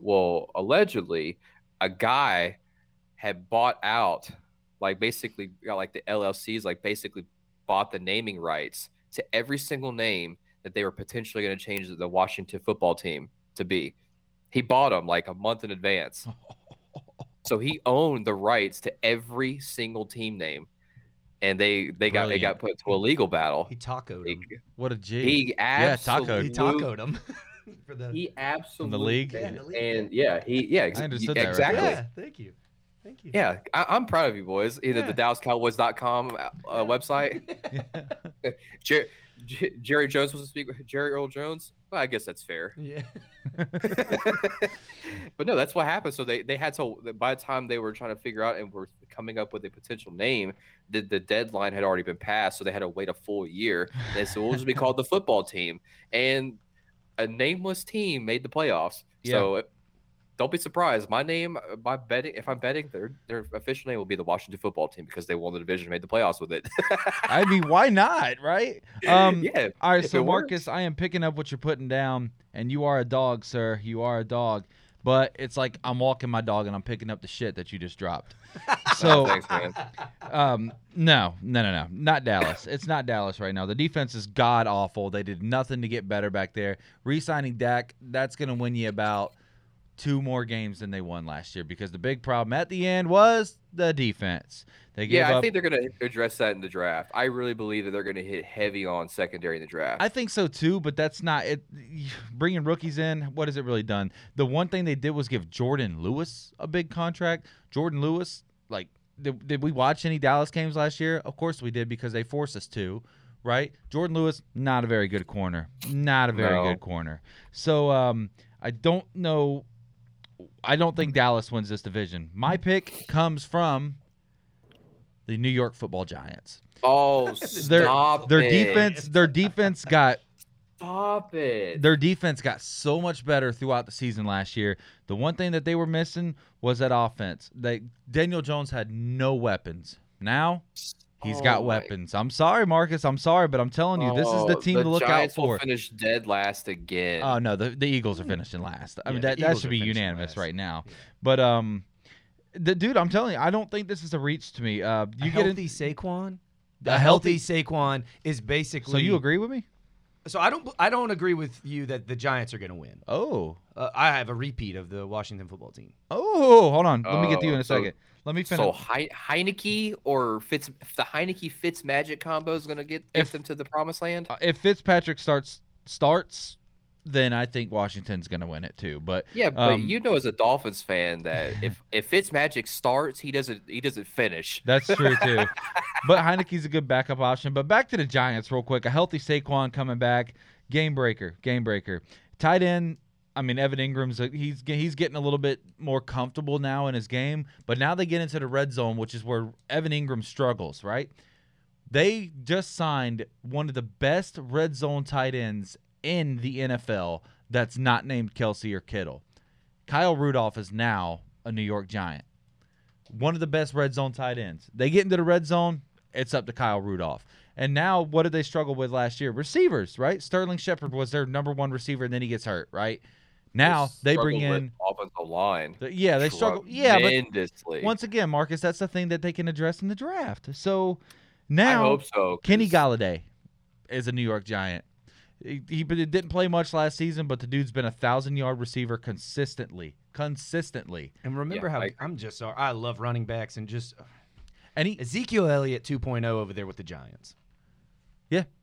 Well, allegedly, a guy had bought out, like basically, the LLCs, like basically bought the naming rights to every single name that they were potentially going to change the Washington football team to be. He bought them like a month in advance. So he owned the rights to every single team name, and they got put into a legal battle. He tacoed him. What a G. He tacoed him. For the, he absolutely the league. Yeah, the league, and I understood that exactly. Right? Yeah, thank you. Yeah, I'm proud of you boys. Either the DallasCowboys.com website. Yeah. Jerry Jones was to speak with Jerry Earl Jones. Well, I guess that's fair. Yeah. But no, that's what happened. So they had to. By the time they were trying to figure out and were coming up with a potential name, the deadline had already been passed. So they had to wait a full year. They said, "We'll just be called the football team." And a nameless team made the playoffs, so don't be surprised. If I'm betting, their official name will be the Washington Football Team because they won the division and made the playoffs with it. I mean, why not, right? Yeah. All right, so Marcus, I am picking up what you're putting down, and you are a dog, sir. You are a dog, but it's like I'm walking my dog and I'm picking up the shit that you just dropped. So, thanks, man. No, not Dallas. It's not Dallas right now. The defense is god awful. They did nothing to get better back there. Re-signing Dak, that's going to win you about 2 more games than they won last year because the big problem at the end was the defense. They gave up. I think they're going to address that in the draft. I really believe that they're going to hit heavy on secondary in the draft. I think so too, but that's not it. Bringing rookies in, what has it really done? The one thing they did was give Jordan Lewis a big contract. Jordan Lewis, like, did we watch any Dallas games last year? Of course we did because they forced us to, right? Jordan Lewis, not a very good corner. So I don't know I don't think Dallas wins this division. My pick comes from the New York Football Giants. Oh, stop their defense. Their defense got stop it. Their defense got so much better throughout the season last year. The one thing that they were missing was that offense. Daniel Jones had no weapons. Now he's got weapons. I'm sorry, Marcus. I'm sorry, but I'm telling you, this is the team to look Giants out for. The Giants will finish dead last again. Oh, no, the Eagles are finishing last. I mean, that should be unanimous right now. Yeah. But, dude, I'm telling you, I don't think this is a reach to me. Saquon? A healthy Saquon is basically. So you agree with me? So I don't agree with you that the Giants are going to win. Oh. I have a repeat of the Washington football team. Oh, hold on. Let me get to you in a second. Let me finish. So Heineke or the Heineke Fitzmagic combo is going to get them to the promised land? If Fitzpatrick starts, then I think Washington's going to win it too. But yeah, but you know, as a Dolphins fan, that if Fitzmagic starts, he doesn't finish. That's true too. But Heineke's a good backup option. But back to the Giants real quick. A healthy Saquon coming back, game breaker. Tight end. I mean, Evan Ingram's he's getting a little bit more comfortable now in his game, but now they get into the red zone, which is where Evan Ingram struggles, right? They just signed one of the best red zone tight ends in the NFL that's not named Kelsey or Kittle. Kyle Rudolph is now a New York Giant. One of the best red zone tight ends. They get into the red zone, it's up to Kyle Rudolph. And now, what did they struggle with last year? Receivers, right? Sterling Shepard was their number one receiver, and then he gets hurt, right? Now they bring in offensive line. They struggle. Yeah, but once again, Marcus, that's the thing that they can address in the draft. So now, I hope so, Kenny Golladay is a New York Giant. He didn't play much last season, but the dude's been a 1,000-yard receiver consistently. And remember how I'm just sorry. I love running backs and Ezekiel Elliott 2.0 over there with the Giants.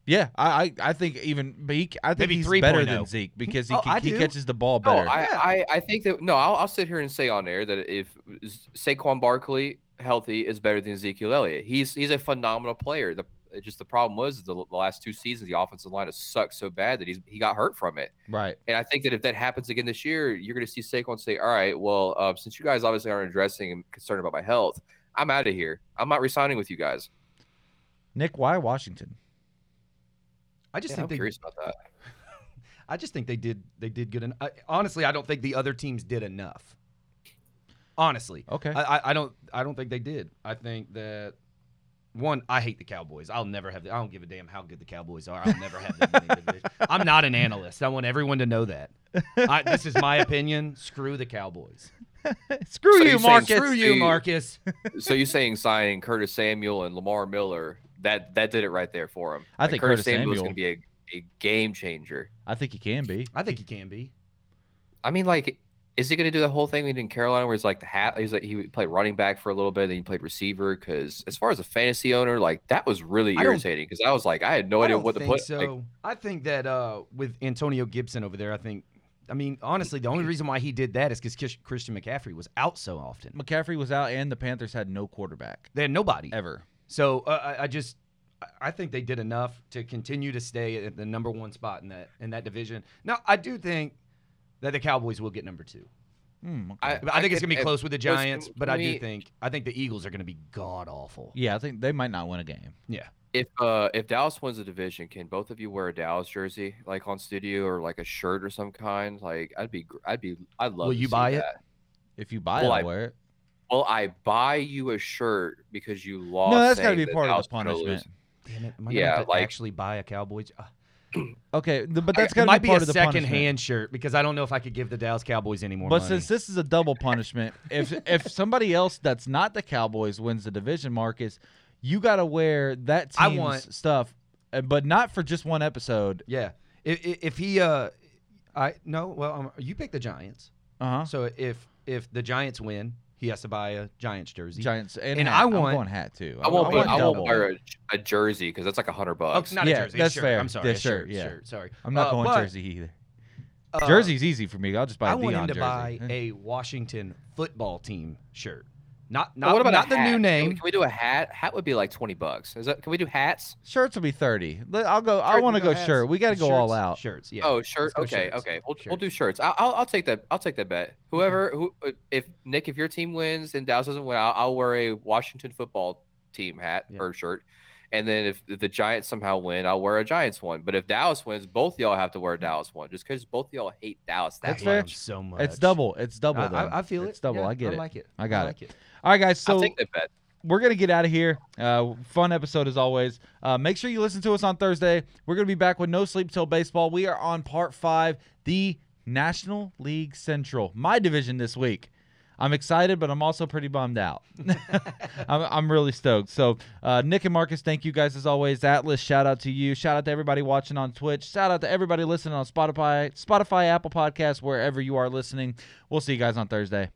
Yeah. I think he's better than Zeke because he catches the ball better. I'll sit here and say on air that if Saquon Barkley healthy is better than Ezekiel Elliott. He's a phenomenal player. The problem was the last two seasons the offensive line has sucked so bad that he got hurt from it. Right. And I think that if that happens again this year, you're going to see Saquon say, all right, well, since you guys obviously aren't addressing and concerned about my health, I'm out of here. I'm not re-signing with you guys. Nick, why Washington? I'm curious about that. I just think they did good. Honestly, I don't think the other teams did enough. Honestly, okay. I don't think they did. I think that one. I hate the Cowboys. I don't give a damn how good the Cowboys are. I'll never have them in the division. I'm not an analyst. I want everyone to know that. This is my opinion. Screw the Cowboys. Screw you, Marcus. So you're saying signing Curtis Samuel and Lamar Miller? That did it right there for him. I think Curtis Samuel is going to be a game changer. I think he can be. I mean, like, is he going to do the whole thing in Carolina where he's like he played running back for a little bit, then he played receiver? Because as far as a fantasy owner, like, that was really irritating because I was like, I had no idea what to put. So I think that with Antonio Gibson over there, honestly, the only reason why he did that is because Christian McCaffrey was out so often. McCaffrey was out, and the Panthers had no quarterback. They had nobody. Ever. So I think they did enough to continue to stay at the number one spot in that division. Now, I do think that the Cowboys will get number two. Okay. I think it's going to be close with the Giants, but I think the Eagles are going to be god-awful. Yeah, I think they might not win a game. Yeah. If Dallas wins the division, can both of you wear a Dallas jersey, like on studio, or like a shirt or some kind? Like, I'd love. Will you buy it? If you buy it, I'll wear it. Well, I buy you a shirt because you lost. No, that's got to be part of the punishment. Damn it! Am I going to actually buy a Cowboys? Okay, but that's got to be part of the punishment. It might be a secondhand shirt because I don't know if I could give the Dallas Cowboys any more money. But since this is a double punishment, if somebody else that's not the Cowboys wins the division, Marcus, you got to wear that team's stuff, but not for just one episode. Yeah. If he, you pick the Giants. Uh-huh. So if the Giants win, he has to buy a Giants jersey. Giants and I want one hat too. I won't wear a jersey because that's like $100. Oh, not a jersey. That's fair. I'm sorry. Shirt. Sorry. I'm not going jersey either. Jersey's easy for me. I'll just buy a Deion jersey. I want him to buy a Washington football team shirt. Not what about not the hat? New name? Can we do a hat? Hat would be like $20. Is that, can we do hats? Shirts will be $30. I'll go. I want to go shirt. We got to go all out. Shirts. Yeah. Oh, shirt. Okay. Shirts. Okay. We'll do shirts. I'll take that. I'll take that bet. If Nick, if your team wins and Dallas doesn't win, I'll wear a Washington football team hat or shirt. And then if the Giants somehow win, I'll wear a Giants one. But if Dallas wins, both y'all have to wear a Dallas one, just because both y'all hate Dallas. That's fair. So much. It's double. It's double. I feel it. It's double. Yeah, I get it. I like it. I got it. All right, guys. So I'll take that bet. We're going to get out of here. Fun episode as always. Make sure you listen to us on Thursday. We're going to be back with No Sleep Till Baseball. We are on Part 5, the National League Central, my division this week. I'm excited, but I'm also pretty bummed out. I'm really stoked. So, Nick and Marcus, thank you guys as always. Atlas, shout out to you. Shout out to everybody watching on Twitch. Shout out to everybody listening on Spotify, Apple Podcasts, wherever you are listening. We'll see you guys on Thursday.